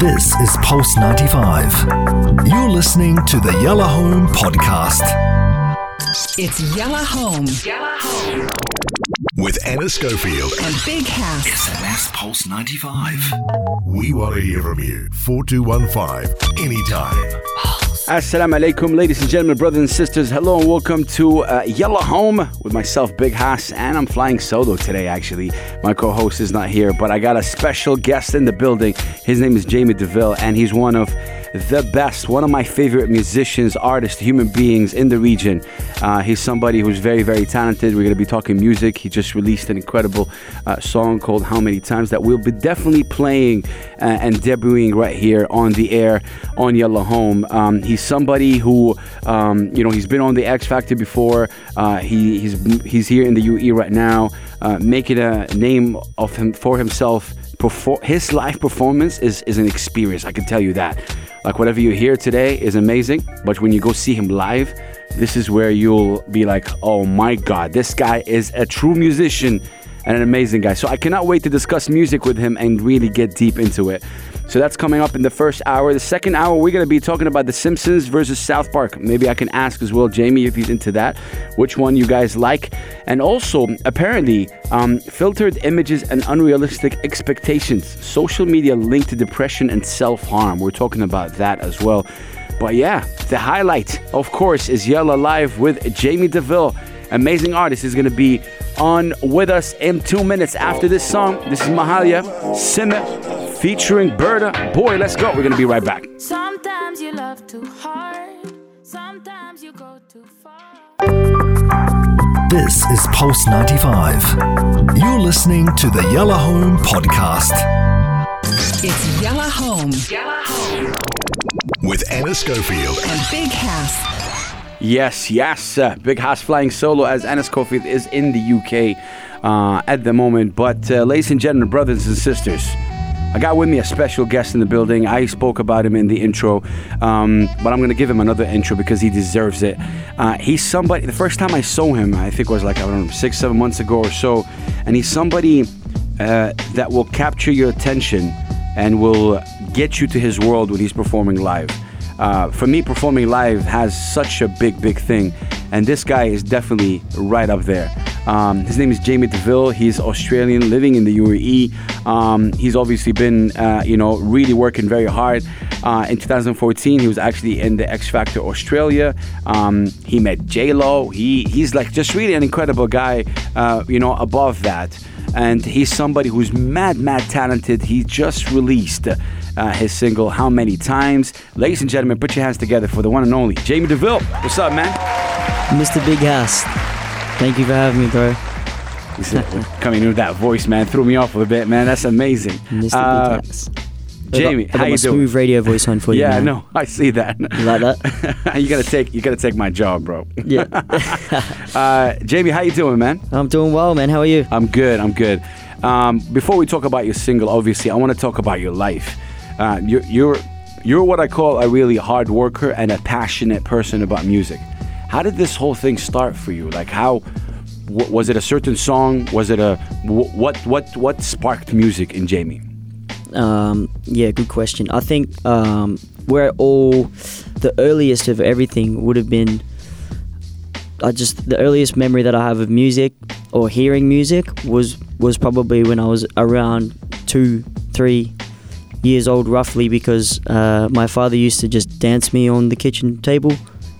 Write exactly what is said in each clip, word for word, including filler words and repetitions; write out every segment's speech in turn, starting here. This is Pulse ninety-five. You're listening to the Yalla Home podcast. It's Yalla Home. Yalla Home. With Anna Schofield and Big Hass. S M S Pulse ninety-five. We want to hear from you. four two one five, anytime. Assalamu alaikum, ladies and gentlemen, brothers and sisters. Hello and welcome to uh, Yalla Home with myself, Big Hass, and I'm flying solo today, actually. My co-host is not here, but I got a special guest in the building. His name is Jamie DeVille, and he's one of the best, one of my favorite musicians, artists, human beings in the region. Uh, he's somebody who's very, very talented. We're going to be talking music. He just released an incredible uh, song called How Many Times that we'll be definitely playing uh, and debuting right here on the air on Yalla Home. Um, he's somebody who, um, you know, he's been on the X Factor before. Uh, he, he's he's here in the U A E right now, uh, making a name of him for himself. Perfor- his live performance is, is an experience, I can tell you that. Like, whatever you hear today is amazing, but when you go see him live, this is where you'll be like, oh my God, this guy is a true musician and an amazing guy. So I cannot wait to discuss music with him and really get deep into it. So that's coming up in the first hour. The second hour, we're going to be talking about The Simpsons versus South Park. Maybe I can ask as well, Jamie, if he's into that, which one you guys like. And also, apparently, um, filtered images and unrealistic expectations. Social media linked to depression and self-harm. We're talking about that as well. But yeah, the highlight, of course, is Yalla Live with Jamie DeVille. Amazing artist is going to be on with us in two minutes after this song. This is Mahalia Sim featuring Birda. Boy, let's go. We're going to be right back. Sometimes you love too hard. Sometimes you go too far. This is Pulse ninety-five. You're listening to the Yalla Home podcast. It's Yalla Home. Yalla Home. With Anna Schofield and Big Hass. Yes, yes. Uh, Big Hass flying solo as Anna Schofield is in the U K uh, at the moment. But uh, ladies and gentlemen, brothers and sisters, I got with me a special guest in the building. I spoke about him in the intro, um, but I'm going to give him another intro because he deserves it. Uh, he's somebody, the first time I saw him, I think it was like, I don't know, six, seven months ago or so. And he's somebody uh, that will capture your attention and will get you to his world when he's performing live. Uh, for me, performing live has such a big, big thing. And this guy is definitely right up there. Um, his name is Jamie DeVille. He's Australian, living in the U A E. Um, he's obviously been, uh, you know, really working very hard. Uh, in two thousand fourteen, he was actually in the X Factor Australia. Um, he met J-Lo. He, he's like just really an incredible guy, uh, you know, above that. And he's somebody who's mad, mad talented. He just released uh, his single, How Many Times. Ladies and gentlemen, put your hands together for the one and only Jamie DeVille. What's up, man? Mister Big Hass, thank you for having me, bro. Coming in with that voice, man, threw me off a bit, man. That's amazing. Mister Uh, Big Hass. Jamie, got, how you doing? I got a smooth radio voice on for you. Yeah, I know. I see that. You like that? you gotta take. You gotta take my job, bro. Yeah. uh, Jamie, how you doing, man? I'm doing well, man. How are you? I'm good. I'm good. Um, before we talk about your single, obviously, I want to talk about your life. Uh, you're, you're, you're what I call a really hard worker and a passionate person about music. How did this whole thing start for you? Like, how w- was it a certain song? Was it a w- what? What? What sparked music in Jamie? Um, yeah, good question. I think um, we're all the earliest of everything would have been I just the earliest memory that I have of music or hearing music was was probably when I was around two, three years old roughly, because uh, my father used to just dance me on the kitchen table,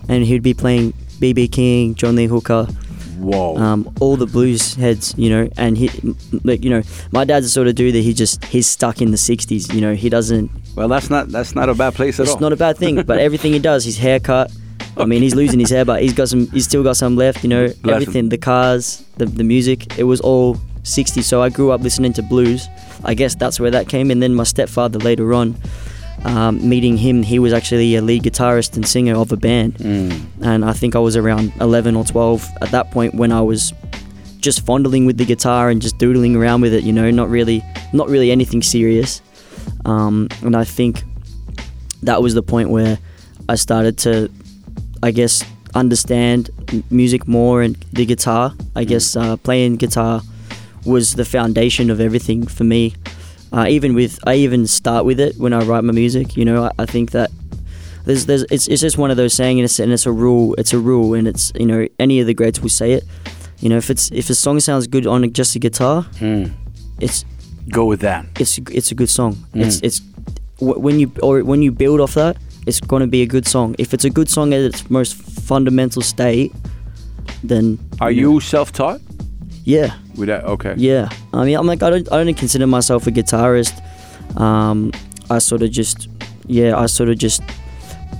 and he'd be playing B B King, John Lee Hooker. Whoa. Um, all the blues heads, you know, and he, like, you know, my dad's the sort of dude that he just, he's stuck in the sixties, you know, he doesn't. Well, that's not, that's not a bad place at all. It's not a bad thing, but everything he does, his haircut, I mean, he's losing his hair, but he's got some, he's still got some left, you know, Bless everything, him. The cars, the, the music, it was all sixties. So I grew up listening to blues. I guess that's where that came. And then my stepfather later on, Um, meeting him, he was actually a lead guitarist and singer of a band, mm. and I think I was around eleven or twelve at that point, when I was just fondling with the guitar and just doodling around with it, you know, not really not really anything serious, um, and I think that was the point where I started to, I guess, understand music more and the guitar. I mm. guess uh, playing guitar was the foundation of everything for me. Uh, even with, I even start with it when I write my music. You know, I, I think that there's, there's, it's, it's just one of those saying, and it's, and it's a rule. It's a rule, and it's, you know, any of the greats will say it. You know, if it's, if a song sounds good on just a guitar, mm. it's go with that. It's, it's a good song. Mm. It's, it's when you, or when you build off that, it's going to be a good song. If it's a good song at its most fundamental state, then. Are you, know, you self-taught? Yeah. Without, okay. Yeah, I mean, I'm like, I don't, I don't consider myself a guitarist. Um, I sort of just, yeah, I sort of just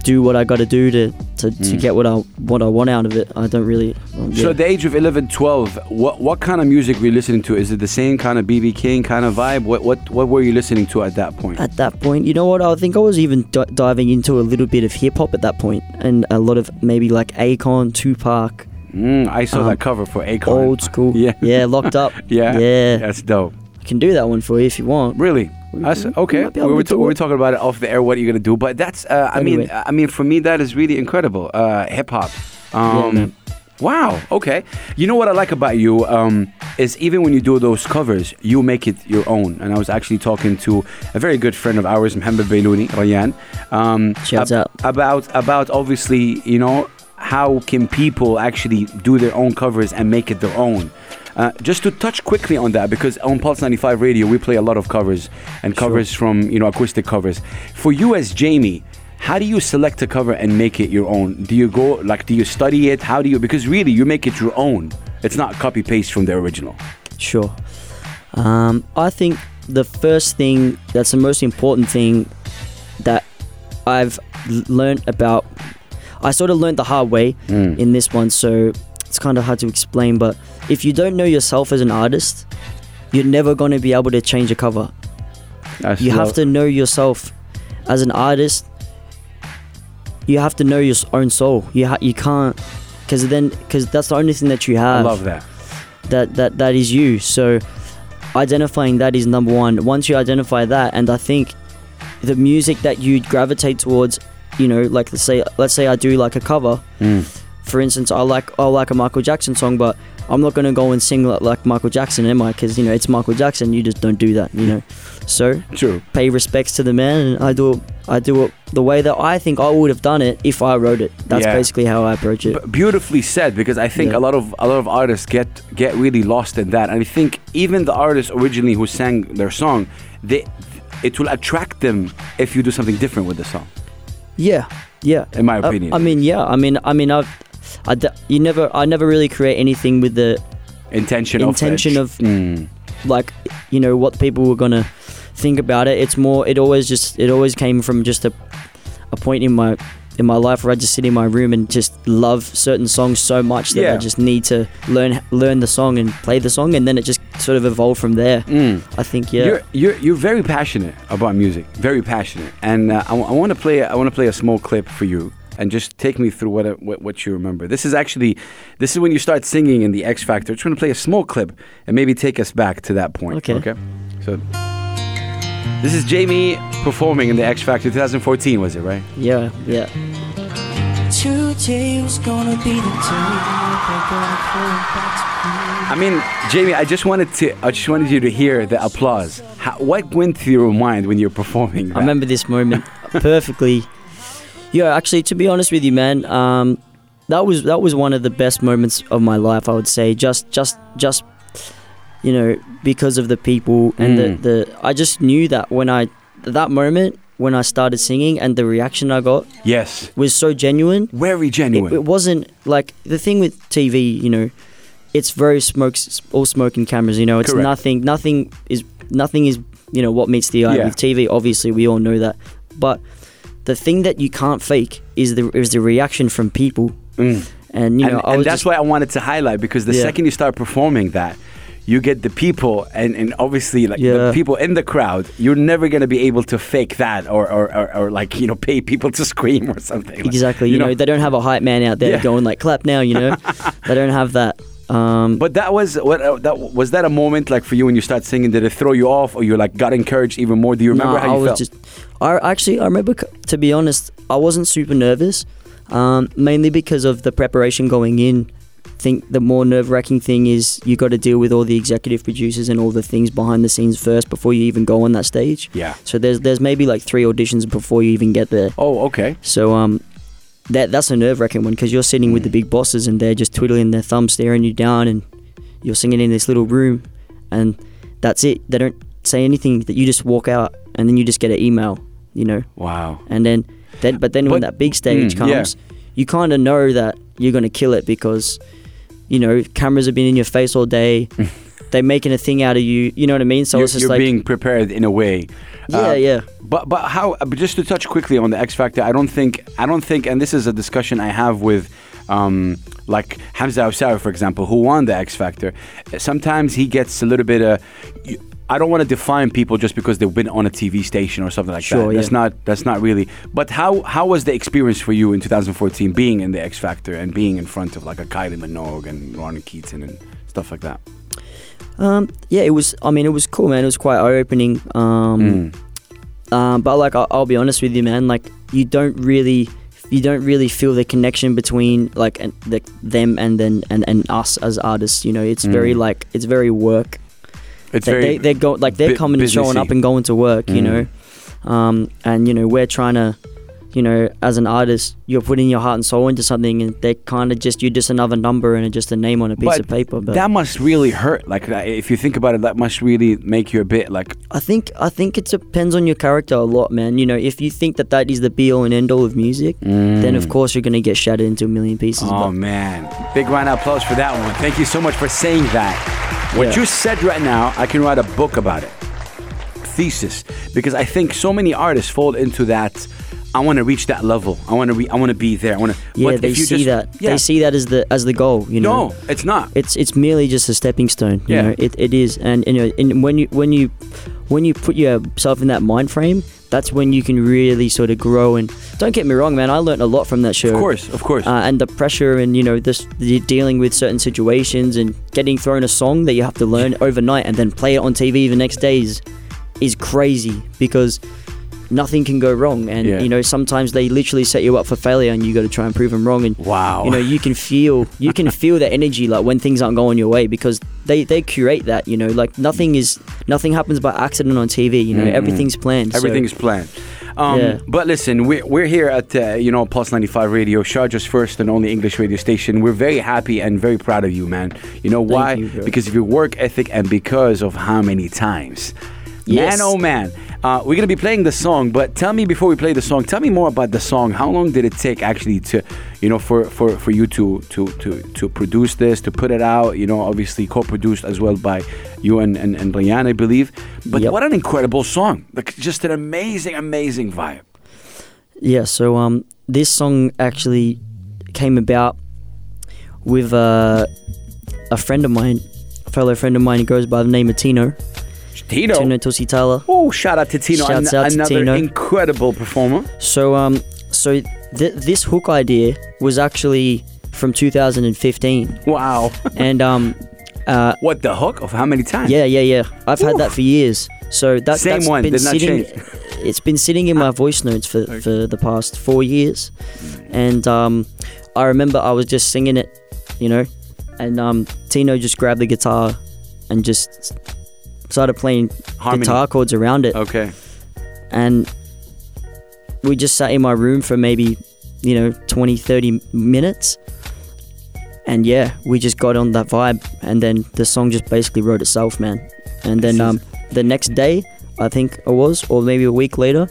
do what I got to do to, to, mm. to get what I, what I want out of it. I don't really. Um, yeah. So at the age of eleven, twelve, what, what kind of music were you listening to? Is it the same kind of B B. King kind of vibe? What, what, what were you listening to at that point? At that point, you know what? I think I was even d- diving into a little bit of hip hop at that point, and a lot of maybe like Akon, Tupac. Mm, I saw um, that cover for Akon. Old school. Yeah. Yeah, locked up. yeah. Yeah. That's dope. I can do that one for you if you want. Really? We, I said, okay. We, we were, t- we were talking about it off the air, what are you going to do? But that's, uh, I anyway. mean, I mean, for me, that is really incredible. Uh, hip hop. Um, yeah, wow. Okay. You know what I like about you um, is even when you do those covers, you make it your own. And I was actually talking to a very good friend of ours, Mohammed Balouni, Rayyan. Um, Shouts ab- out. About, about obviously, you know, how can people actually do their own covers and make it their own? Uh, just to touch quickly on that, because on Pulse ninety-five Radio, we play a lot of covers and covers sure. from, you know, acoustic covers. For you as Jamie, how do you select a cover and make it your own? Do you go, like, do you study it? How do you, because really, you make it your own. It's not copy paste from the original. Sure. Um, I think the first thing that's the most important thing that I've learned about, I sort of learned the hard way mm. in this one, so it's kind of hard to explain, but if you don't know yourself as an artist, you're never going to be able to change a cover. That's you have to know yourself as an artist. You have to know your own soul. You ha- you can't, because then, because that's the only thing that you have. I love that. That that that is you. So identifying that is number one. Once you identify that, and I think the music that you gravitate towards. You know, like let's say, let's say I do like a cover. Mm. For instance, I like I like a Michael Jackson song, but I'm not gonna go and sing like, like Michael Jackson, am I? Because you know it's Michael Jackson. You just don't do that, you know. So true. Pay respects to the man, and I do I do it the way that I think I would have done it if I wrote it. That's yeah. basically how I approach it. B- beautifully said, because I think yeah. a lot of a lot of artists get get really lost in that, and I think even the artists originally who sang their song, they it will attract them if you do something different with the song. Yeah, yeah. In my opinion, uh, I mean, yeah. I mean, I mean, I've, I, you never, I never really create anything with the intention, intention of, of mm. like, you know, what people were gonna think about it. It's more, it always just, it always came from just a, a point in my, in my life where I just sit in my room and just love certain songs so much that yeah. I just need to learn, learn the song and play the song, and then it just sort of evolved from there. Mm. I think yeah. You're, you're you're very passionate about music, very passionate, and uh, I, w- I want to play I want to play a small clip for you and just take me through what, I, what what you remember. This is actually this is when you start singing in the X Factor. I'm just going to play a small clip and maybe take us back to that point. Okay. Okay. So this is Jamie performing in the X Factor twenty fourteen, was it right? Yeah. Yeah. Today was gonna be the day that I mean, Jamie, I just wanted to, I just wanted you to hear the applause. How, what went through your mind when you were performing that? I remember this moment perfectly. Yeah, actually, to be honest with you, man, um, that was that was one of the best moments of my life. I would say, just, just, just, you know, because of the people and mm. the, the, I just knew that when I that moment. When I started singing and the reaction I got yes. was so genuine. Very genuine. It, it wasn't like the thing with T V, you know, it's very smoke, all smoke and cameras, you know, it's Correct. nothing, nothing is, nothing is, you know, what meets the eye yeah. with T V. Obviously we all know that, but the thing that you can't fake is the, is the reaction from people. Mm. And, you know, and, I and that's just, why I wanted to highlight, because the yeah. second you start performing that, you get the people, and, and obviously, like yeah. the people in the crowd, you're never gonna be able to fake that, or or, or, or like you know, pay people to scream or something. Exactly, like, you, you know, know, they don't have a hype man out there yeah. going like clap now, you know, they don't have that. Um, but that was what uh, that was that a moment like for you when you start singing? Did it throw you off, or you like got encouraged even more? Do you remember nah, how you I was felt? Just, I actually I remember to be honest, I wasn't super nervous, um, mainly because of the preparation going in. think the more nerve-wracking thing is you got to deal with all the executive producers and all the things behind the scenes first before you even go on that stage. Yeah. So there's there's maybe like three auditions before you even get there. Oh, okay. So um, that that's a nerve-wracking one because you're sitting mm. with the big bosses and they're just twiddling their thumbs, staring you down, and you're singing in this little room, and that's it. They don't say anything. That you just walk out, and then you just get an email. You know. Wow. And then, then but then but, when that big stage mm, comes, yeah. you kind of know that you're gonna kill it because, you know, cameras have been in your face all day. They're making a thing out of you. You know what I mean? So you're, it's just you're like you're being prepared in a way. Yeah, uh, yeah. But but how? But just to touch quickly on the X Factor, I don't think I don't think, and this is a discussion I have with. Um, like Hamza Sarah, for example, who won the X Factor. Sometimes he gets a little bit of... Uh, I don't want to define people just because they've been on a T V station or something like sure, that. That's yeah. not that's not really... But how, how was the experience for you in twenty fourteen being in the X Factor and being in front of like a Kylie Minogue and Ronan Keating and stuff like that? Um, yeah, it was... I mean, it was cool, man. It was quite eye-opening. Um, mm. um, but like, I'll, I'll be honest with you, man. Like, you don't really... you don't really feel the connection between like and the, them and then and, and us as artists, you know. It's mm. very like it's very work. It's they, very they, they're go like they're bi- coming businessy. And showing up and going to work, mm. you know. Um, and you know we're trying to, you know, as an artist, you're putting your heart and soul into something, and they're kind of just you're just another number and just a name on a piece but of paper. But that must really hurt. Like if you think about it, that must really make you a bit like. I think I think it depends on your character a lot, man. You know, if you think that that is the be all and end all of music, mm. then of course you're gonna get shattered into a million pieces. Oh but. man, big round of applause for that one. Thank you so much for saying that. What yeah. you said right now, I can write a book about it, thesis, because I think so many artists fall into that. I want to reach that level. I want to. Re- I want to be there. I want to. Yeah, they if you see just, that. Yeah. They see that as the as the goal. You know. No, it's not. It's it's merely just a stepping stone. You yeah. know, it it is. And you know, and when you when you when you put yourself in that mind frame, that's when you can really sort of grow. And don't get me wrong, man. I learned a lot from that show. Of course, of course. Uh, and the pressure, and you know, this the dealing with certain situations, and getting thrown a song that you have to learn overnight and then play it on T V the next day is, is crazy because. Nothing can go wrong, and yeah. you know sometimes they literally set you up for failure, and you got to try and prove them wrong. And wow, you know you can feel you can feel the energy like when things aren't going your way because they, they curate that. You know, like nothing is nothing happens by accident on T V. You know, mm-hmm. everything's planned. Everything's so. planned. Um, yeah. But listen, we're we're here at uh, you know Pulse ninety-five Radio, Sharjah's first and only English radio station. We're very happy and very proud of you, man. You know why? You, because of your work ethic and because of how many times. Yes. Man, oh man. Uh, we're going to be playing the song, but tell me before we play the song, tell me more about the song. How long did it take actually to, you know, for, for, for you to, to, to, to produce this, to put it out, you know, obviously co-produced as well by you and, and, and Brian, I believe. But yep. what an incredible song. Like, just an amazing, amazing vibe. Yeah, so um, this song actually came about with uh, a friend of mine, a fellow friend of mine who goes by the name of Tino. Tino. Tino Tulsi Tyler. Oh, shout out to Tino. An- out to another Tino. Incredible performer. So um, so th- this hook idea was actually from two thousand fifteen. Wow. And um, uh, what the hook of how many times? Yeah, yeah, yeah. I've Ooh. had that for years. So that, Same that's one. been Did sitting. Not change. It's been sitting in my voice notes for, okay. for the past four years, and um, I remember I was just singing it, you know, and um, Tino just grabbed the guitar and just. Started playing Harmony. guitar chords around it. Okay. And we just sat in my room for maybe, you know, twenty, thirty minutes. And yeah, we just got on that vibe. And then the song just basically wrote itself, man. And then um, the next day, I think it was, or maybe a week later,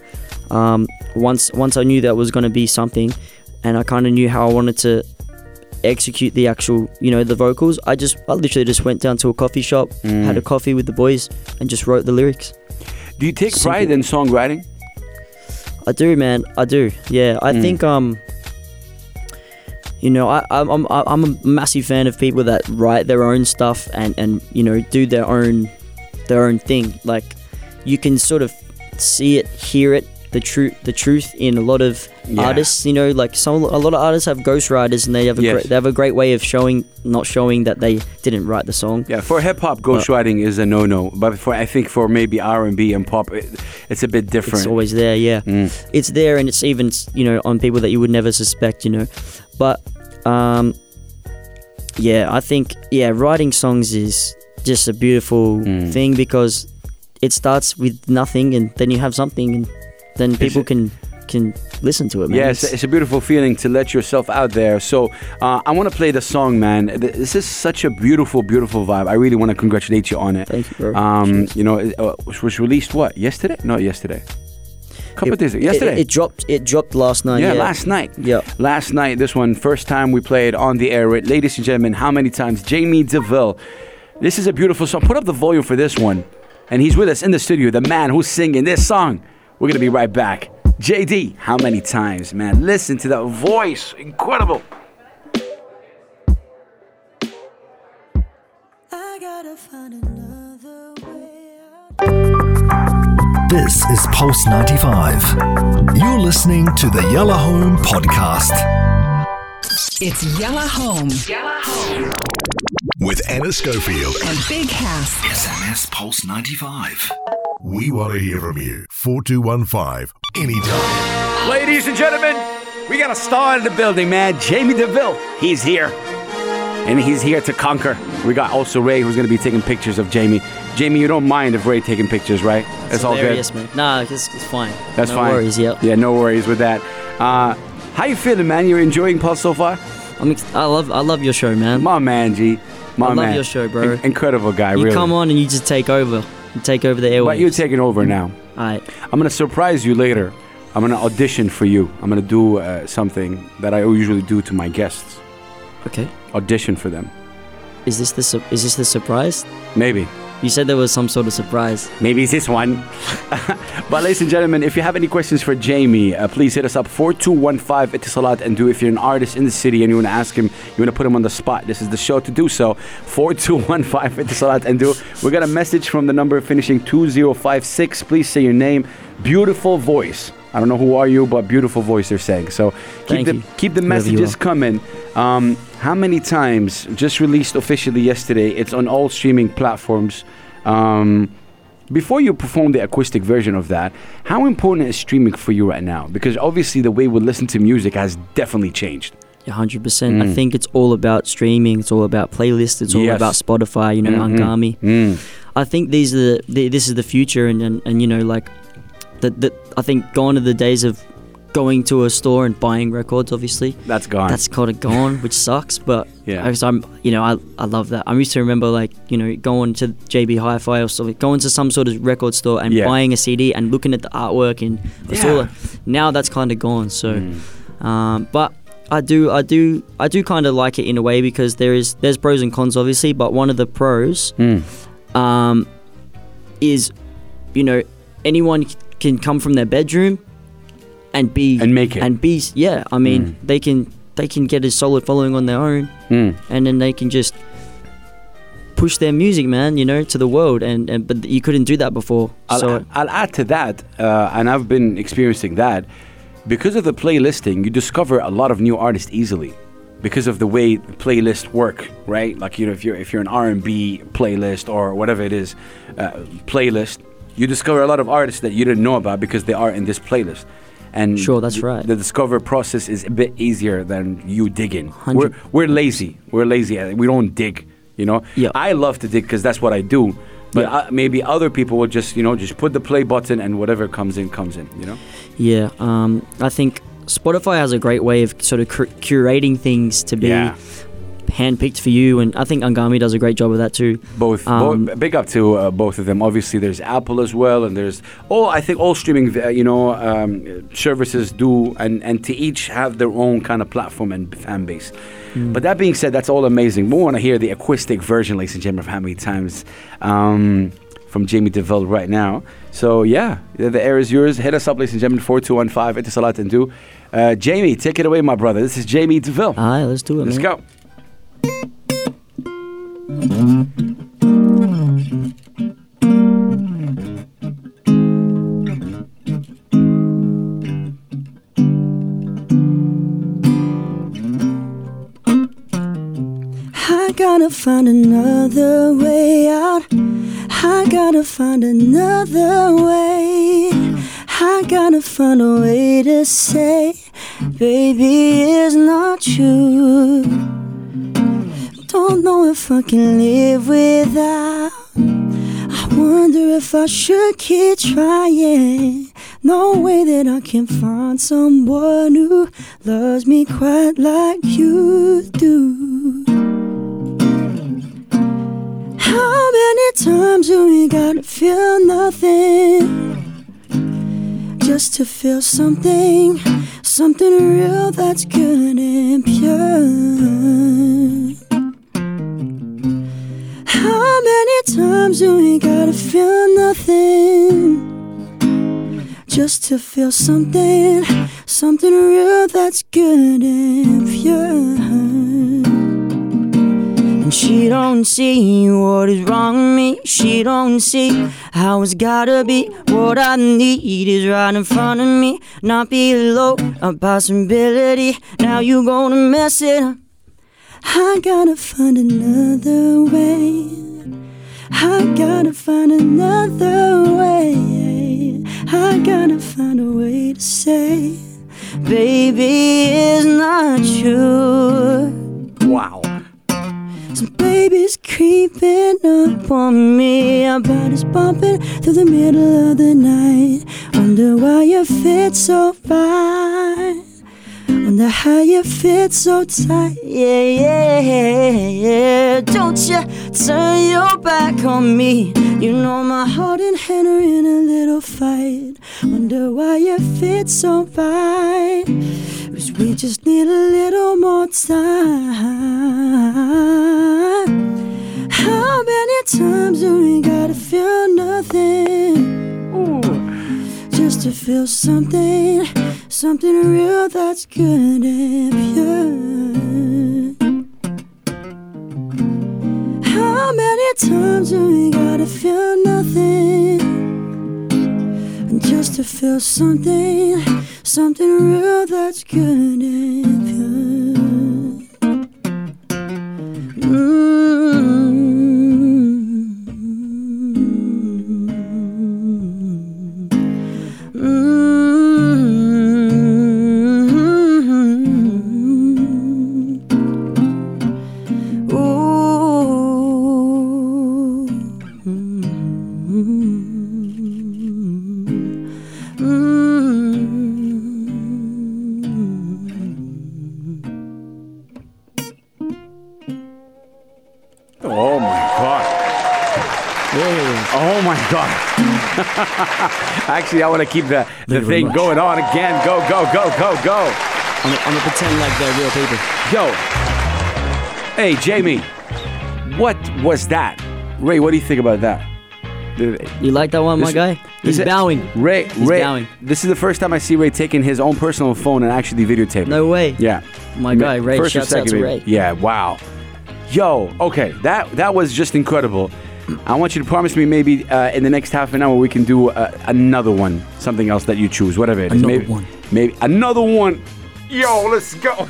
um, once once I knew that was going to be something, and I kind of knew how I wanted to execute the actual, you know, the vocals, I just I literally just went down to a coffee shop, mm. had a coffee with the boys, and just wrote the lyrics. Do you take Simple. pride in songwriting? I do, man. I do. Yeah, I mm. think um, you know, I I'm I'm a massive fan of people that write their own stuff and and you know do their own their own thing. Like you can sort of see it, hear it. The truth, the truth in a lot of yeah. artists, you know, like some a lot of artists have ghostwriters, and they have a yes. great, they have a great way of showing, not showing that they didn't write the song. Yeah, for hip hop, ghostwriting is a no no, but for I think for maybe R and B and pop, it, it's a bit different. It's always there, yeah. Mm. It's there, and it's even you know on people that you would never suspect, you know. But um, yeah, I think, yeah, writing songs is just a beautiful mm. thing, because it starts with nothing and then you have something and then people it- can... can listen to it, man. Yeah, it's, it's a beautiful feeling to let yourself out there. So uh, I want to play the song, man. This is such a beautiful, beautiful vibe. I really want to congratulate you on it. Thank you, bro. Um, you know, it was released what? Yesterday? Not yesterday. Couple it, days ago. Yesterday. It, it dropped. It dropped last night. Yeah, yeah. last night. Yeah, last night. This one, first time we played on the air. Ladies and gentlemen, how many times? Jamie DeVille. This is a beautiful song. Put up the volume for this one, and he's with us in the studio. The man who's singing this song. We're gonna be right back. J D, how many times, man? Listen to that voice. Incredible. I gotta find another way out. This is Pulse ninety-five. You're listening to the Yalla Home podcast. It's Yalla Home. Yalla Home. With Anna Schofield and Big Hass. S M S Pulse ninety-five. We want to hear from you. four two one five, anytime. Ladies and gentlemen, we got a star in the building, man. Jamie DeVille, he's here. And he's here to conquer. We got also Ray, who's going to be taking pictures of Jamie. Jamie, you don't mind if Ray taking pictures, right? That's it's all good. Man. Nah, it's, it's fine. That's no fine. No worries, yeah. Yeah, no worries with that. Uh, how you feeling, man? You're enjoying Pulse so far? I'm ex- I love I love your show, man. My man, G. My I man. love your show, bro. In- incredible guy, you really. You come on and you just take over. Take over the airwaves. But you're taking over now. All right. I'm going to surprise you later. I'm going to audition for you. I'm going to do uh, something that I usually do to my guests. Okay. Audition for them. Is this the su- is this the surprise? Maybe. You said there was some sort of surprise. Maybe it's this one. But ladies and gentlemen, if you have any questions for Jamie, uh, please hit us up four two one five Itisalat and do. If you're an artist in the city and you want to ask him, you want to put him on the spot, this is the show to do so. four two one five Itisalat and do. We got a message from the number finishing two zero five six. Please say your name. Beautiful voice. I don't know who are you, but beautiful voice they're saying. So keep the, keep the messages coming. Um, how many times? Just released officially yesterday. It's on all streaming platforms. Um, before you perform the acoustic version of that, how important is streaming for you right now? Because obviously the way we listen to music has definitely changed. one hundred percent. Mm. I think it's all about streaming. It's all about playlists. It's all yes. about Spotify, you know, mm-hmm. Anghami. Mm. I think these are the, the, this is the future and, and, and you know, like... That that I think gone are the days of going to a store and buying records. Obviously, that's gone. That's kind of gone, which sucks. But yeah, I, I'm you know I I love that. I used to remember like you know going to J B Hi-Fi or something, going to some sort of record store and yeah. buying a C D and looking at the artwork and yeah. all that. Now that's kind of gone. So, mm. um, but I do I do I do kind of like it in a way because there is there's pros and cons obviously. But one of the pros, mm. um, is you know anyone can come from their bedroom and be and make it and be yeah I mean mm. they can they can get a solid following on their own mm. and then they can just push their music, man, you know, to the world and, and but you couldn't do that before. I'll, so I'll add to that uh, and I've been experiencing that because of the playlisting. You discover a lot of new artists easily because of the way playlists work, right? Like, you know, if you're if you're an R and B playlist or whatever it is uh, playlist, you discover a lot of artists that you didn't know about because they are in this playlist. And sure, that's right. The discover process is a bit easier than you digging. We're, we're lazy. We're lazy. We don't dig, you know. Yep. I love to dig because that's what I do. But yep. I, maybe other people will just, you know, just put the play button and whatever comes in, comes in, you know. Yeah. Um, I think Spotify has a great way of sort of cur- curating things to be... Yeah. handpicked for you, and I think Anghami does a great job of that too. Both, um, both big up to uh, both of them. Obviously, there's Apple as well, and there's all. I think all streaming, uh, you know, um, services do, and, and to each have their own kind of platform and fan base. Mm. But that being said, that's all amazing. We want to hear the acoustic version, ladies and gentlemen, of how many times um, from Jamie DeVille right now. So yeah, the air is yours. Hit us up, ladies and gentlemen. Four two one five. Itisalat and do. Uh, Jamie, take it away, my brother. This is Jamie DeVille. All right, let's do it. Let's man. go. I gotta find another way out. I gotta find another way. I gotta find a way to say, baby, it's not you. don't know if I can live without. I wonder if I should keep trying. No way that I can find someone who loves me quite like you do. How many times do we gotta feel nothing just to feel something, something real that's good and pure? How many times do we gotta feel nothing just to feel something, something real that's good and pure? And she don't see what is wrong with me. She don't see how it's gotta be. What I need is right in front of me, not below a possibility. Now you gonna mess it up. I gotta find another way. I gotta find another way. I gotta find a way to say, baby, it's not you. Wow. So baby's creeping up on me. Our body's bumping through the middle of the night. Wonder why you fit so fine. Wonder how you fit so tight. Yeah, yeah, yeah, yeah. Don't you turn your back on me. You know my heart and hand are in a little fight. Wonder why you fit so fine. We just need a little more time. How many times do we gotta feel nothing? Ooh. Just to feel something, something real that's good and pure. How many times do we gotta feel nothing? Just to feel something, something real that's good and pure. Mm-hmm. Mm-hmm. Ooh. Mm-hmm. Oh my God. Actually, I want to keep the, the thing going on again. Go, go, go, go, go. I'm going to pretend like they're real people. Yo. Hey, Jamie. What was that? Ray, what do you think about that? You like that one, this, my guy? He's bowing. Ray, He's Ray, bowing. This is the first time I see Ray taking his own personal phone and actually videotaping. No way. Yeah. My guy, Ray. First shouts out to Ray. Yeah, wow. Yo, okay. That, that was just incredible. I want you to promise me maybe uh, in the next half an hour we can do uh, another one, something else that you choose, whatever it is. Another maybe, one. Maybe another one. Yo, let's go.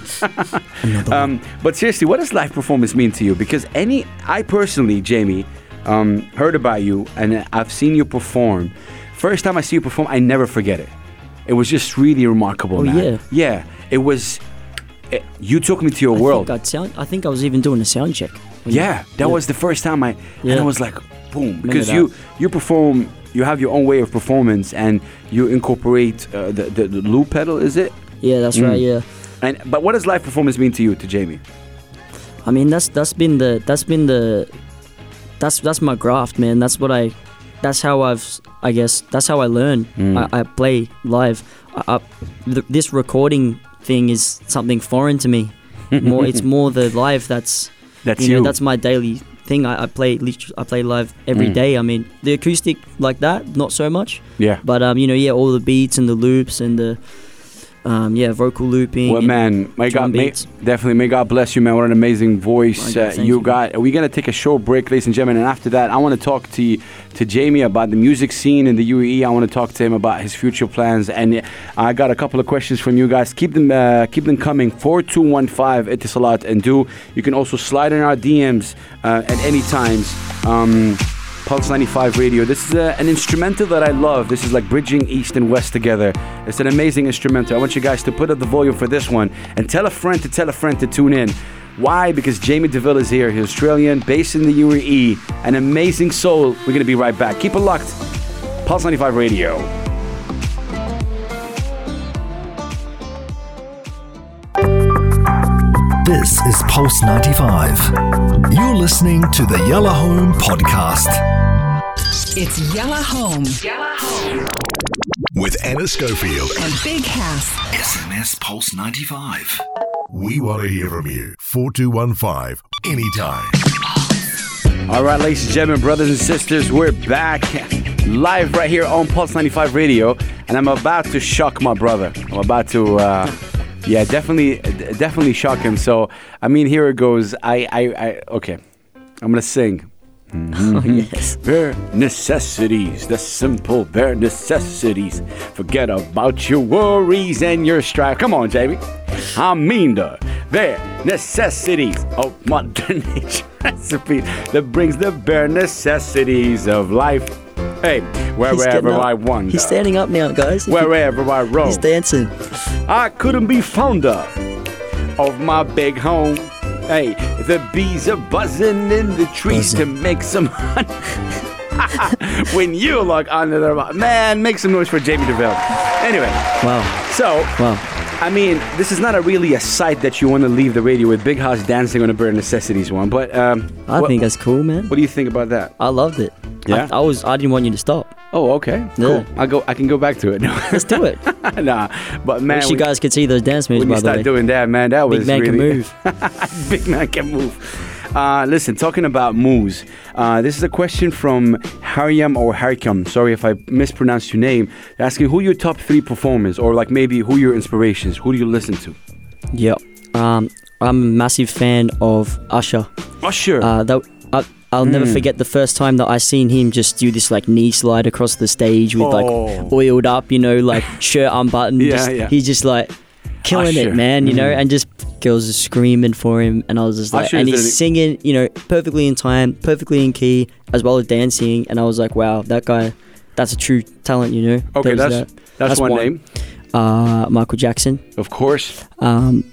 Another um, one. But seriously, what does live performance mean to you? Because any, I personally, Jamie, um, heard about you and I've seen you perform. First time I see you perform, I never forget it. It was just really remarkable. Oh, yeah. Yeah, it was. It, you took me to your I world. Think sound, I think I was even doing a sound check. Yeah, that yeah. was the first time I, yeah. and I was like, boom, because you, you perform, you have your own way of performance, and you incorporate uh, the, the the loop pedal, is it? Yeah, that's mm. right. Yeah. And but what does live performance mean to you, to Jamie? I mean, that's that's been the that's been the that's that's my graft, man. That's what I, that's how I've I guess that's how I learn. Mm. I, I play live. I, I, th- this recording thing is something foreign to me. More, it's more the live that's. That's you. Know, you. That's my daily thing. I, I play. I play live every mm. day. I mean, the acoustic like that, not so much. Yeah. But um, you know, yeah, all the beats and the loops and the, um, yeah, vocal looping. Well, man, may God, may, definitely, may God bless you, man. What an amazing voice uh, you, you got. We're gonna take a short break, ladies and gentlemen, and after that, I want to talk to to Jamie about the music scene in the U A E. I want to talk to him about his future plans, and I got a couple of questions from you guys. Keep them, uh, keep them coming. four two one five Etisalat and do. You can also slide in our D Ms uh, at any times. Um, Pulse ninety-five Radio. This is a, an instrumental that I love. This is like bridging East and West together. It's an amazing instrumental. I want you guys to put up the volume for this one and tell a friend to tell a friend to tune in. Why? Because Jamie DeVille is here. He's Australian, based in the U A E, an amazing soul. We're going to be right back. Keep it locked. Pulse ninety-five Radio. This is Pulse ninety-five. You're listening to the Yalla Home podcast. It's Yalla Home. Yalla Home. With Anna Schofield. And Big Hass. S M S Pulse ninety-five. We want to hear from you. four two one five. Anytime. All right, ladies and gentlemen, brothers and sisters, we're back live right here on Pulse ninety-five Radio. And I'm about to shock my brother. I'm about to... Uh, Yeah, definitely, definitely shocking. So, I mean, here it goes. I, I, I okay. I'm gonna sing. Mm-hmm. Oh, yes. Bare necessities, the simple bare necessities. Forget about your worries and your strife. Come on, Jamie. I mean the bare necessities of modern nature recipe that brings the bare necessities of life. Hey, wherever I wander. He's standing up now, guys. Wherever I roam. He's dancing. I couldn't be fonder of my big home. Hey, the bees are buzzing in the trees buzzing. To make some honey. When you look under the rock. Man, make some noise for Jamie DeVille. Anyway. Wow. So, wow. I mean, this is not a really a sight that you want to leave the radio with. Big Hass dancing on a Bare Necessities one. But um, I what, think that's cool, man. What do you think about that? I loved it. Yeah? I, I was. I didn't want you to stop. Oh, okay. Yeah. Cool. I go. I can go back to it. Let's do it. Nah, but man, wish you we, guys could see those dance moves. When by you the start way. Doing that, man, that was big man really, can move. Big man can move. Uh, listen, talking about moves. Uh, this is a question from Haryam or Harikam. Sorry if I mispronounced your name. They're asking who your top three performers, or like maybe who your inspirations. Who do you listen to? Yeah. Um, I'm a massive fan of Usher. Usher. Uh, that. Uh, I'll mm. never forget the first time that I seen him just do this like knee slide across the stage with oh. like oiled up, you know, like shirt unbuttoned. yeah, just, yeah. He's just like killing Usher. It, man, you mm. know, and just girls are screaming for him. And I was just like, Usher and he's an... singing, you know, perfectly in time, perfectly in key, as well as dancing. And I was like, wow, that guy, that's a true talent, you know. Okay, that's, that. that's, that's one, one name. Uh, Michael Jackson. Of course. Um,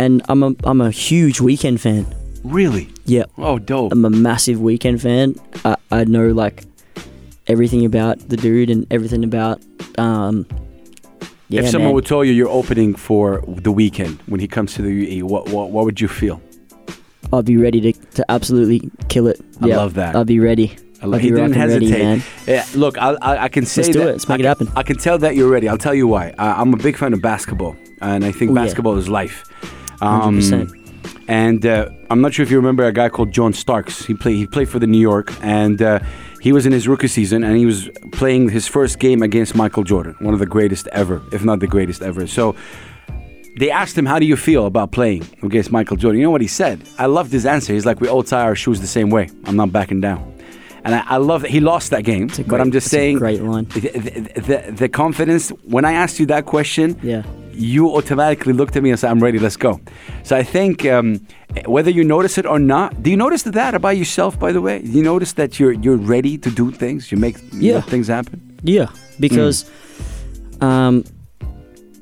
and I'm a, I'm a huge Weeknd fan. Really? Yeah. Oh, dope. I'm a massive Weeknd fan. I, I know, like, everything about the dude and everything about... Um, yeah, if someone man. would tell you you're opening for The Weeknd when he comes to the U A E, what, what what would you feel? I'd be ready to, to absolutely kill it. I yeah, love that. I'd be ready. I love, I'd be he didn't hesitate. Ready, man. Yeah, look, I, I, I can say Let's that... Let's do it. Let's make I it happen. Can, I can tell that you're ready. I'll tell you why. Uh, I'm a big fan of basketball, and I think Ooh, basketball yeah. is life. Um, one hundred percent. And uh, I'm not sure if you remember a guy called John Starks. He played he played for the New York, and uh, he was in his rookie season, and he was playing his first game against Michael Jordan, one of the greatest ever, if not the greatest ever. So they asked him, how do you feel about playing against Michael Jordan? You know what he said? I loved his answer. He's like, we all tie our shoes the same way. I'm not backing down. And I, I love that he lost that game, great, but I'm just saying great line. The, the, the, the confidence, when I asked you that question... yeah. you automatically looked at me and said, I'm ready, let's go. So I think um, whether you notice it or not, do you notice that about yourself, by the way? Do you notice that you're you're ready to do things? You make yeah. let things happen? Yeah, because, mm. um,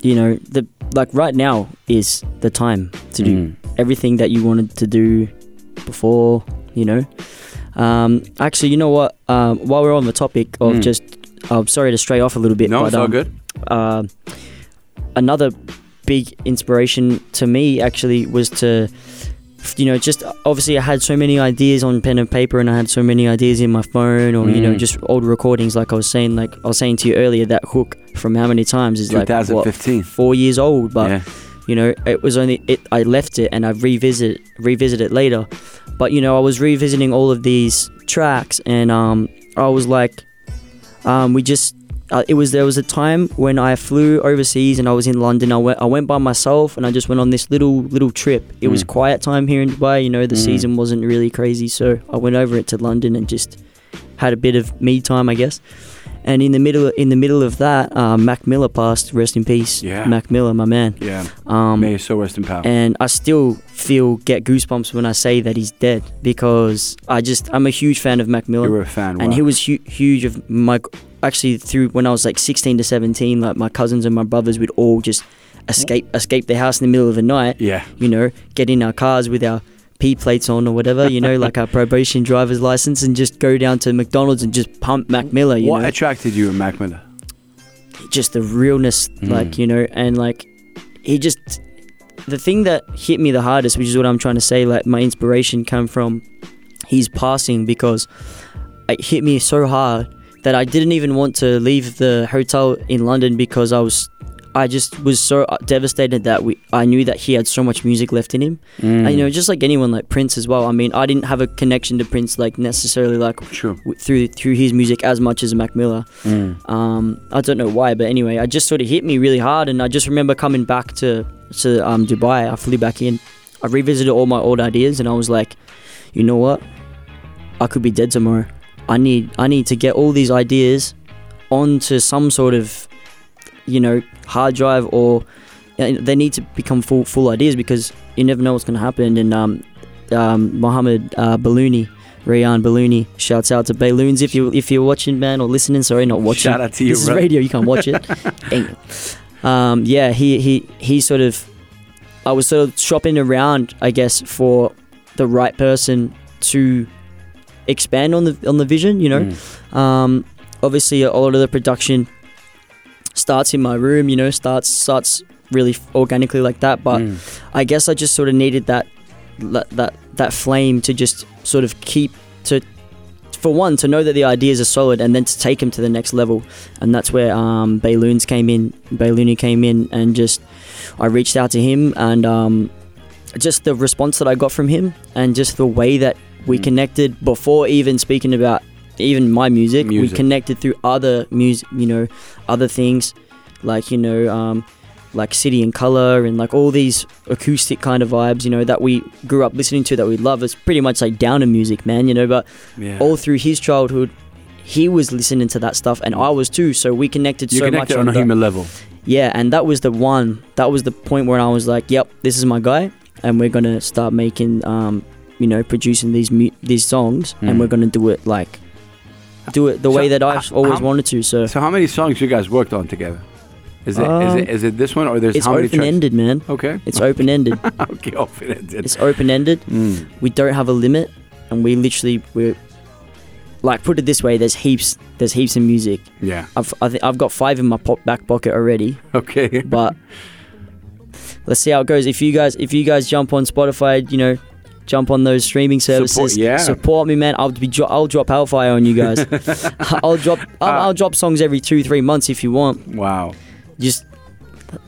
you know, the like right now is the time to do mm. everything that you wanted to do before, you know. Um, actually, you know what? Um, while we're on the topic of mm. just, I'm sorry to stray off a little bit. No, but, it's all um, good. Um, uh, Another big inspiration to me actually was to, you know, just obviously I had so many ideas on pen and paper, and I had so many ideas in my phone, or mm. you know, just old recordings. Like I was saying, like I was saying to you earlier, that hook from How Many Times is like what, four years old. But yeah. you know, it was only it. I left it and I revisit revisit it later. But you know, I was revisiting all of these tracks, and um, I was like, um, we just. Uh, it was there was a time when I flew overseas and I was in London. I went I went by myself and I just went on this little little trip. It mm. was quiet time here in Dubai. You know, the mm. season wasn't really crazy, so I went over it to London and just had a bit of me time, I guess. And in the middle in the middle of that, uh, Mac Miller passed. Rest in peace, yeah. Mac Miller, my man. Yeah. Um, May you so rest in power. And I still feel get goosebumps when I say that he's dead, because I just I'm a huge fan of Mac Miller. You were a fan, and wow. he was hu- huge of my. actually through when I was like sixteen to seventeen, like my cousins and my brothers would all just escape escape the house in the middle of the night. Yeah. You know, get in our cars with our P plates on or whatever, you know, like our probation driver's license, and just go down to McDonald's and just pump Mac Miller. You what know? Attracted you in Mac Miller? Just the realness, mm. like, you know, and like he just, the thing that hit me the hardest, which is what I'm trying to say, like my inspiration came from his passing, because it hit me so hard that I didn't even want to leave the hotel in London, because I was, I just was so devastated that we, I knew that he had so much music left in him. Mm. And, you know, just like anyone, like Prince as well. I mean, I didn't have a connection to Prince, like, necessarily, like, sure. w- through through his music as much as Mac Miller. Mm. Um, I don't know why, but anyway, I just sort of hit me really hard. And I just remember coming back to, to um, Dubai. I flew back in. I revisited all my old ideas, and I was like, you know what? I could be dead tomorrow. I need I need to get all these ideas onto some sort of, you know, hard drive, or they need to become full full ideas, because you never know what's going to happen. And um, um, Mohammed uh, Balouni, Rayan Balouni, shouts out to Balloons if you if you're watching, man, or listening. Sorry, not watching. Shout out to you. This bro. Is radio. You can't watch it. Dang. Um, yeah, he he he sort of. I was sort of shopping around, I guess, for the right person to expand on the on the vision, you know. Mm. Um, obviously, a lot of the production starts in my room, you know, starts starts really organically like that. But mm. I guess I just sort of needed that that that flame to just sort of keep to, for one, to know that the ideas are solid, and then to take them to the next level. And that's where um, Balouni came in. Balouni came in, and just I reached out to him, and um, just the response that I got from him, and just the way that we mm. connected before even speaking about even my music, music. We connected through other music, you know, other things, like, you know, um, like City and Colour, and like all these acoustic kind of vibes, you know, that we grew up listening to, that we love. It's pretty much like downer music, man, you know, but yeah. all through his childhood, he was listening to that stuff, and I was too, so we connected you so connected much on, on a human level. Yeah, and that was the one, that was the point where I was like, yep, this is my guy, and we're going to start making, um, you know, producing these mu- these songs, mm. and we're going to do it like, do it the so, way that I've uh, always how, wanted to. So, so how many songs you guys worked on together? Is it um, is it is it this one, or there's how many? It's open ended, man. Okay, it's open ended. Okay, open ended. It's open ended. Mm. We don't have a limit, and we literally we, like, put it this way. There's heaps. There's heaps of music. Yeah, I've I th- I've got five in my pop back pocket already. Okay, but let's see how it goes. If you guys if you guys jump on Spotify, you know. Jump on those streaming services. Support, yeah. Support me, man. I'll be. Dro- I'll drop Hellfire on you guys. I'll drop. I'll, uh, I'll drop songs every two, three months if you want. Wow. Just.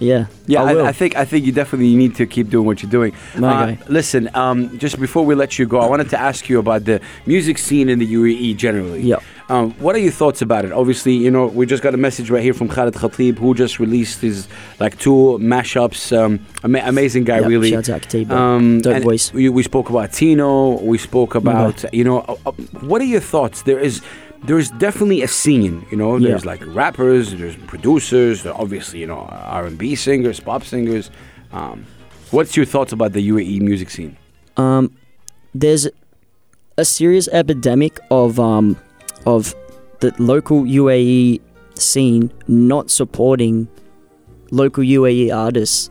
Yeah. Yeah. I, I, I think. I think you definitely need to keep doing what you're doing. Okay. Uh, listen. Um. Just before we let you go, I wanted to ask you about the music scene in the U A E generally. Yeah. Um, what are your thoughts about it? Obviously, you know, we just got a message right here from Khaled Khatib, who just released his, like, two mashups. Um, ama- amazing guy, yep, really. Shout out to Khatib. Um, Dope voice. We, we spoke about Tino. We spoke about, mm-hmm. you know, uh, uh, what are your thoughts? There is there is definitely a scene, you know. There's, yeah. like, rappers, there's producers, there obviously, you know, R and B singers, pop singers. Um, what's your thoughts about the U A E music scene? Um, there's a serious epidemic of... Um, of the local U A E scene not supporting local U A E artists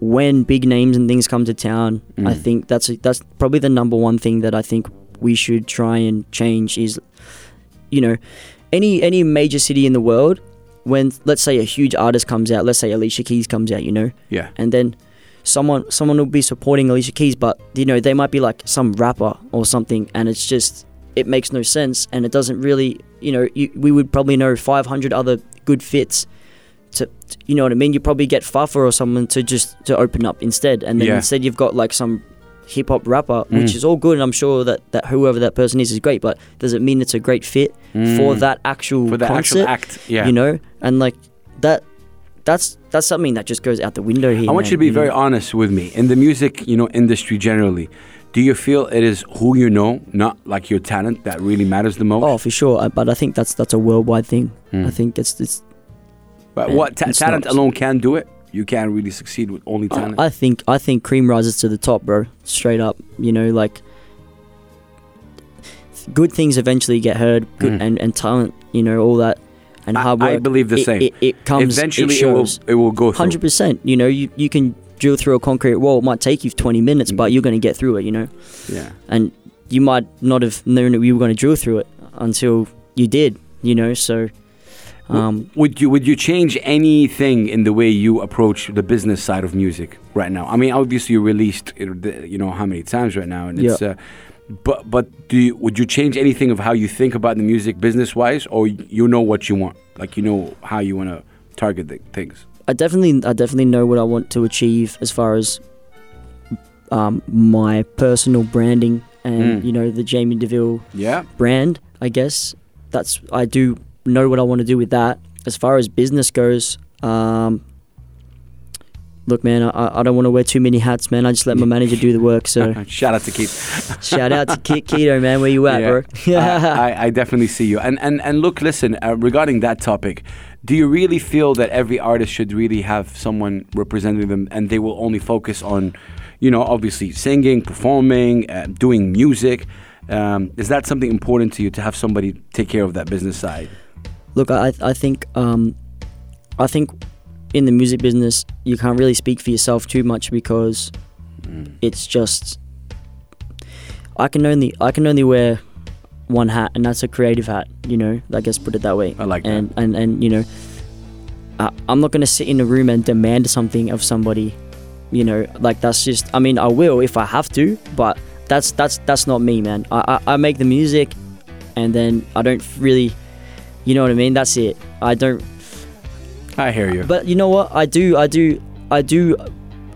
when big names and things come to town. Mm. I think that's a, that's probably the number one thing that I think we should try and change is, you know, any any major city in the world, when, let's say, a huge artist comes out, let's say Alicia Keys comes out, you know? Yeah. And then someone someone will be supporting Alicia Keys, but, you know, they might be like some rapper or something, and it's just... it makes no sense, and it doesn't really, you know, you, we would probably know five hundred other good fits to, to, you know what I mean? You probably get Fafa or someone to just, to open up instead. And then yeah. instead you've got like some hip hop rapper, mm. which is all good. And I'm sure that, that whoever that person is is great, but does it mean it's a great fit mm. for that actual for that concert, actual act, yeah. you know? And like that, that's, that's something that just goes out the window here. I want man, you to be you very know? honest with me in the music, you know, industry generally. Do you feel it is who you know, not like your talent, that really matters the most? Oh, for sure. I, but I think that's that's a worldwide thing. Mm. I think it's... it's but man, what? Ta- it's talent not, alone can do it? You can't really succeed with only talent? I, I think I think cream rises to the top, bro. Straight up. You know, like... good things eventually get heard. Good mm. and, and talent, you know, all that and hard work. I, I believe the it, same. It, it comes, Eventually it, shows. it will it will go through. one hundred percent. You know, you, you can drill through a concrete wall. It might take you twenty minutes, mm. but you're going to get through it, you know? Yeah. And you might not have known that we were going to drill through it until you did, you know? So... Um, would you would you change anything in the way you approach the business side of music right now? I mean, obviously you released, you know, how many times right now, and yeah. it's. Uh, but but do you, would you change anything of how you think about the music business wise, or you know what you want, like you know how you want to target the things? I definitely I definitely know what I want to achieve as far as um, my personal branding and mm. you know the Jamie DeVille yeah. brand. I guess that's I do. know what I want to do with that. As far as business goes, um, look, man, I, I don't want to wear too many hats, man. I just let my manager do the work. So shout out to Keith. Shout out to Ke- Keto, man. Where you at, yeah. bro? I, I, I definitely see you. And and and look, listen. Uh, regarding that topic, do you really feel that every artist should really have someone representing them, and they will only focus on, you know, obviously singing, performing, uh, doing music? Um, is that something important to you, to have somebody take care of that business side? Look, I I think um, I think in the music business you can't really speak for yourself too much, because mm. it's just I can only I can only wear one hat, and that's a creative hat, you know. I guess put it that way. I like that. And and, and you know, I, I'm not gonna sit in a room and demand something of somebody, you know. Like that's just I mean I will if I have to, but that's that's that's not me, man. I I, I make the music, and then I don't really. You know what I mean? That's it. I don't... I hear you. But you know what? I do, I do, I do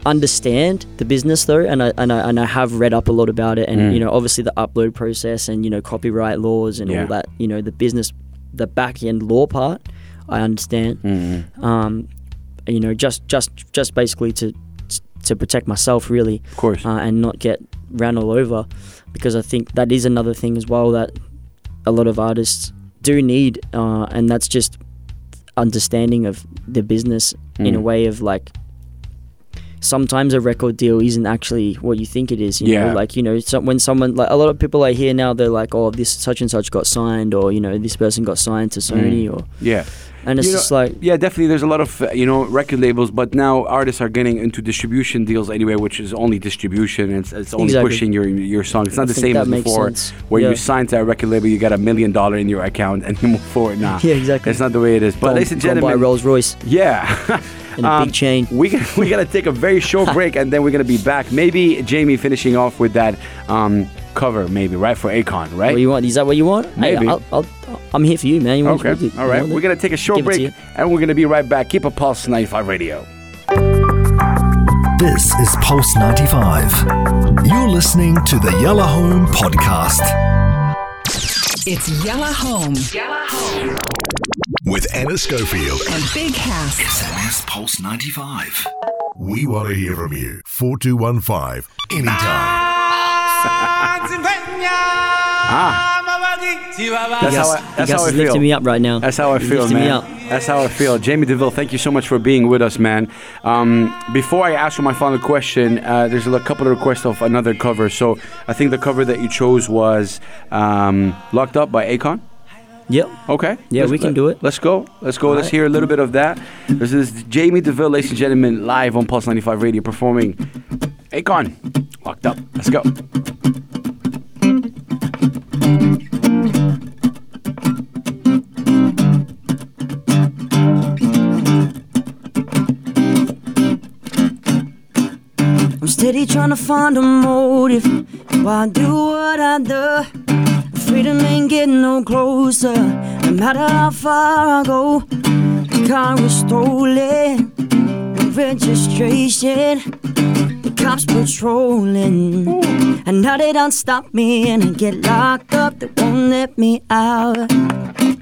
understand the business though, and I and I, and I have read up a lot about it, and mm. you know, obviously the upload process and you know, copyright laws and yeah. all that. You know, the business, the back end law part, I understand. Mm-hmm. Um, you know, just just just basically to to protect myself, really. Of course. Uh, and not get ran all over, because I think that is another thing as well that a lot of artists. do need uh, and that's just understanding of the business mm. in a way of like sometimes a record deal isn't actually what you think it is, you yeah. know, like, you know, so when someone, like a lot of people I hear now, they're like, oh, this such and such got signed, or you know, this person got signed to Sony mm. or yeah and it's you just know, like yeah definitely there's a lot of uh, you know, record labels, but now artists are getting into distribution deals anyway, which is only distribution, and it's, it's only exactly. pushing your your song. It's not I the same as before sense. where yeah. you sign to a record label, you got a million dollar in your account and you move forward. Nah, yeah, exactly, that's not the way it is. But ladies and gentlemen, buy Rolls Royce yeah and a um, big chain. We we gotta take a very short break, and then we're gonna be back. Maybe Jamie finishing off with that um, cover, maybe right for Akon, right? What you want? Is that what you want? Maybe. Hey, I'll, I'll, I'm here for you, man. You okay. You All right. We're gonna take a short Give break, and we're gonna be right back. Keep a Pulse ninety-five radio. This is Pulse ninety-five. You're listening to the Yalla Home podcast. It's Yalla Home. Yalla Home. With Anna Schofield and Big Hass. S M S Pulse ninety-five. We want to hear from you. four two one five. Anytime. ah. That's how I, that's how I feel. Lifting me up right now. That's how I feel, man. Me up. That's how I feel. Jamie DeVille, thank you so much for being with us, man. Um, before I ask for my final question, uh, there's a couple of requests of another cover. So I think the cover that you chose was um, Locked Up by Akon. Yep. Okay. Yeah, let's, we can let, do it. Let's go. Let's go. All let's right. hear a little bit of that. This is Jamie DeVille, ladies and gentlemen, live on Pulse ninety-five Radio, performing Akon, Locked Up. Let's go. I'm steady trying to find a motive why I do what I do. Freedom ain't getting no closer, no matter how far I go. The car was stolen, no registration. The cops patrolling, and now they don't stop me. And I get locked up, they won't let me out.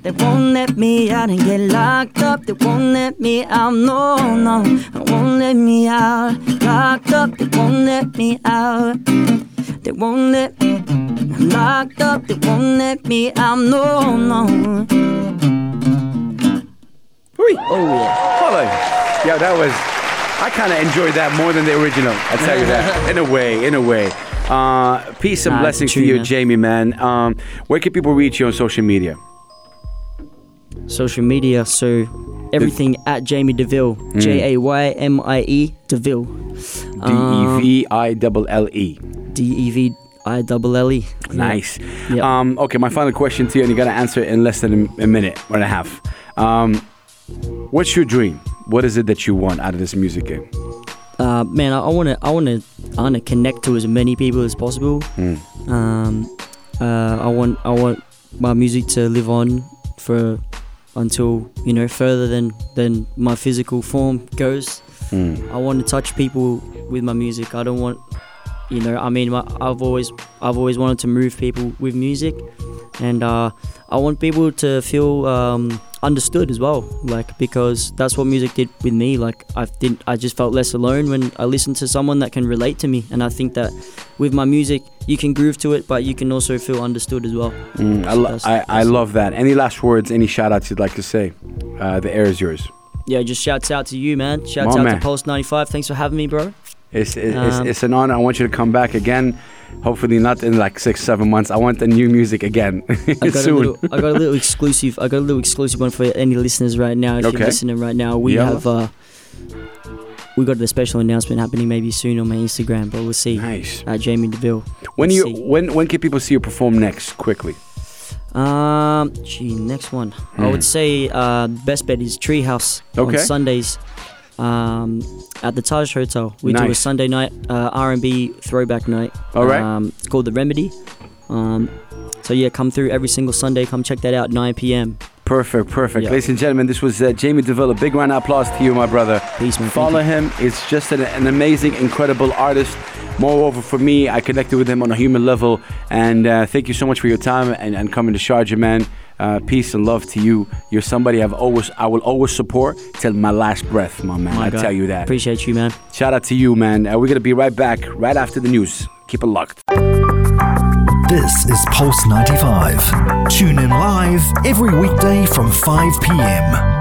They won't let me out and get locked up. They won't let me out, no, no. They won't let me out. Locked up, they won't let me out. They won't let me out. I'm locked up, they won't let me out, no, no. Whee. Oh, yeah. Follow. Yeah, that was... I kind of enjoyed that more than the original, I'll tell you that. In a way, in a way. Uh, peace and nah, blessings to you, Jamie, man. Um, where can people reach you on social media? social media. So everything at Jamie DeVille, mm. J A Y M I E DeVille, D E V I L L E, D E V I L L E. Nice. Yep. Um, okay, my final question to you, and you gotta answer it in less than a minute or and a half. Um, what's your dream? What is it that you want out of this music game? Uh, man, I want to, I want to, I want to connect to as many people as possible. Mm. Um, uh, I want, I want my music to live on for until you know further than than my physical form goes. Mm. I want to touch people with my music. I don't want, you know, I mean, my, I've always, I've always wanted to move people with music, and uh, I want people to feel um, understood as well, like, because that's what music did with me. Like, I didn't, I just felt less alone when I listened to someone that can relate to me, and I think that with my music you can groove to it, but you can also feel understood as well. Mm, so I, lo- that's, I, that's I love that. Any last words, any shout outs you'd like to say? Uh, the air is yours. Yeah, just shouts out to you, man. Shouts My out man. to Pulse ninety-five. Thanks for having me, bro. It's it's, um, it's an honor. I want you to come back again. Hopefully not in like six, seven months. I want the new music again. I got soon. A little, I got a little exclusive. I got a little exclusive one for any listeners right now. If okay. you're listening right now, we yeah. have uh, we got a special announcement happening maybe soon on my Instagram, but we'll see. Nice. At Jamie DeVille. When we'll you see. when when can people see you perform next? Quickly. Um, gee, next one. Hmm. I would say uh, best bet is Treehouse okay. on Sundays. Um, at the Taj Hotel, we nice. do a Sunday night uh, R and B throwback night. All right. Um, it's called The Remedy. Um, so yeah, come through every single Sunday. Come check that out, nine p.m. Perfect, perfect. Yep. Ladies and gentlemen, this was uh, Jamie DeVille. A big round of applause to you, my brother. Peace, man. Follow him. It's just an, an amazing, incredible artist. Moreover, for me, I connected with him on a human level. And uh, thank you so much for your time and, and coming to Sharjah, man. Uh, peace and love to you. You're somebody I've always, I will always support till my last breath, my man. My I God. tell you that. Appreciate you, man. Shout out to you, man. Uh, we're gonna be right back, right after the news. Keep it locked. This is Pulse ninety-five. Tune in live every weekday from five p.m.